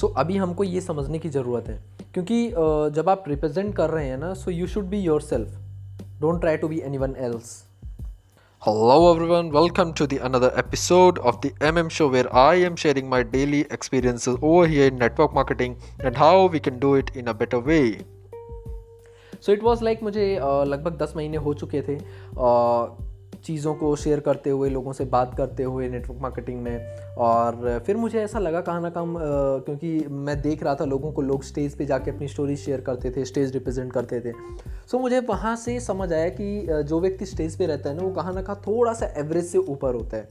सो अभी हमको ये समझने की ज़रूरत है, क्योंकि जब आप रिप्रेजेंट कर रहे हैं ना, so you should be yourself, don't try to be anyone else. Hello everyone, welcome to the another episode of the MM show where I am sharing my daily experiences over here in network marketing and how we can do it in a better way. So it was like मुझे लगभग 10 महीने हो चुके थे चीज़ों को share करते हुए, लोगों से बात करते हुए नेटवर्क मार्केटिंग में। और फिर मुझे ऐसा लगा कहाँ ना कहाँ, क्योंकि मैं देख रहा था लोगों को, लोग स्टेज पे जाके अपनी स्टोरी शेयर करते थे, स्टेज रिप्रेजेंट करते थे। सो मुझे वहाँ से समझ आया कि जो व्यक्ति स्टेज पे रहता है ना, वो कहाँ ना कहाँ थोड़ा सा एवरेज से ऊपर होता है।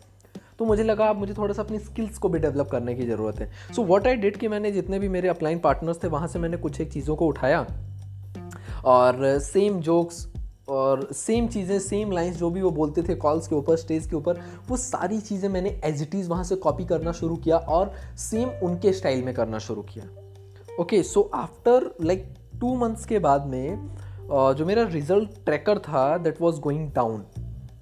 तो मुझे लगा अब मुझे थोड़ा सा अपनी स्किल्स को भी डेवलप करने की ज़रूरत है। सो व्हाट आई डिड कि मैंने जितने भी मेरे अपलाइन पार्टनर्स थे, वहाँ से मैंने कुछ एक चीज़ों को उठाया और सेम जोक्स और सेम चीज़ें, सेम लाइंस जो भी वो बोलते थे कॉल्स के ऊपर, स्टेज के ऊपर, वो सारी चीज़ें मैंने एज इट इज़ वहाँ से कॉपी करना शुरू किया और सेम उनके स्टाइल में करना शुरू किया। Okay, so after like 2 months के बाद में जो मेरा रिज़ल्ट ट्रैकर था दैट वाज गोइंग डाउन।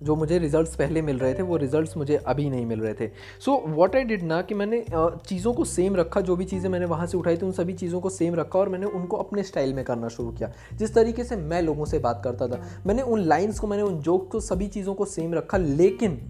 जो मुझे रिज़ल्ट्स पहले मिल रहे थे वो रिज़ल्ट्स मुझे अभी नहीं मिल रहे थे। सो व्हाट आई डिड ना कि मैंने चीज़ों को सेम रखा, जो भी चीज़ें मैंने वहाँ से उठाई थी उन सभी चीज़ों को सेम रखा और मैंने उनको अपने स्टाइल में करना शुरू किया। जिस तरीके से मैं लोगों से बात करता था, मैंने उन लाइन्स को, मैंने उन जोक को, सभी चीज़ों को सेम रखा, लेकिन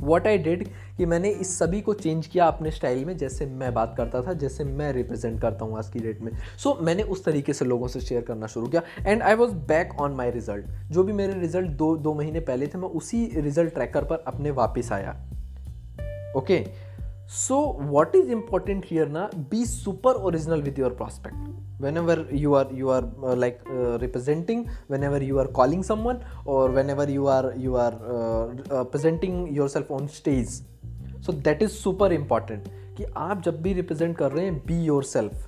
व्हाट आई डिड कि मैंने इस सभी को चेंज किया अपने स्टाइल में, जैसे मैं बात करता था, जैसे मैं रिप्रेजेंट करता हूँ आज की डेट में। सो मैंने उस तरीके से लोगों से शेयर करना शुरू किया and I was back on my result. जो भी मेरे रिज़ल्ट दो महीने पहले थे, मैं उसी रिज़ल्ट ट्रैकर पर अपने वापस आया। Okay, so what is important here ना, be super original with your prospect whenever you are like representing, whenever you are calling someone or whenever you are presenting yourself on stage. So that is super important कि आप जब भी represent कर रहे हैं, be yourself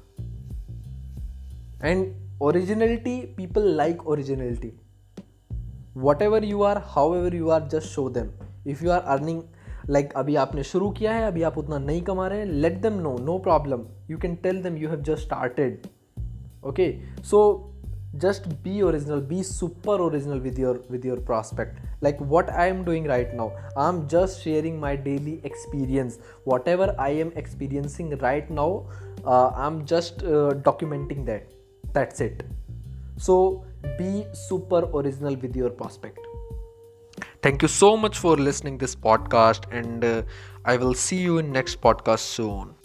and originality, people like originality. Whatever you are, however you are, just show them. If you are earning, like अभी आपने शुरू किया है, अभी आप उतना नहीं कमा रहे हैं, let them know, no problem, you can tell them you have just started. Okay, so just be original, be super original with your prospect. Like what I am doing right now, I am just sharing my daily experience. Whatever I am experiencing right now, I am just documenting that. That's it. So be super original with your prospect. Thank you so much for listening this podcast and I will see you in next podcast soon.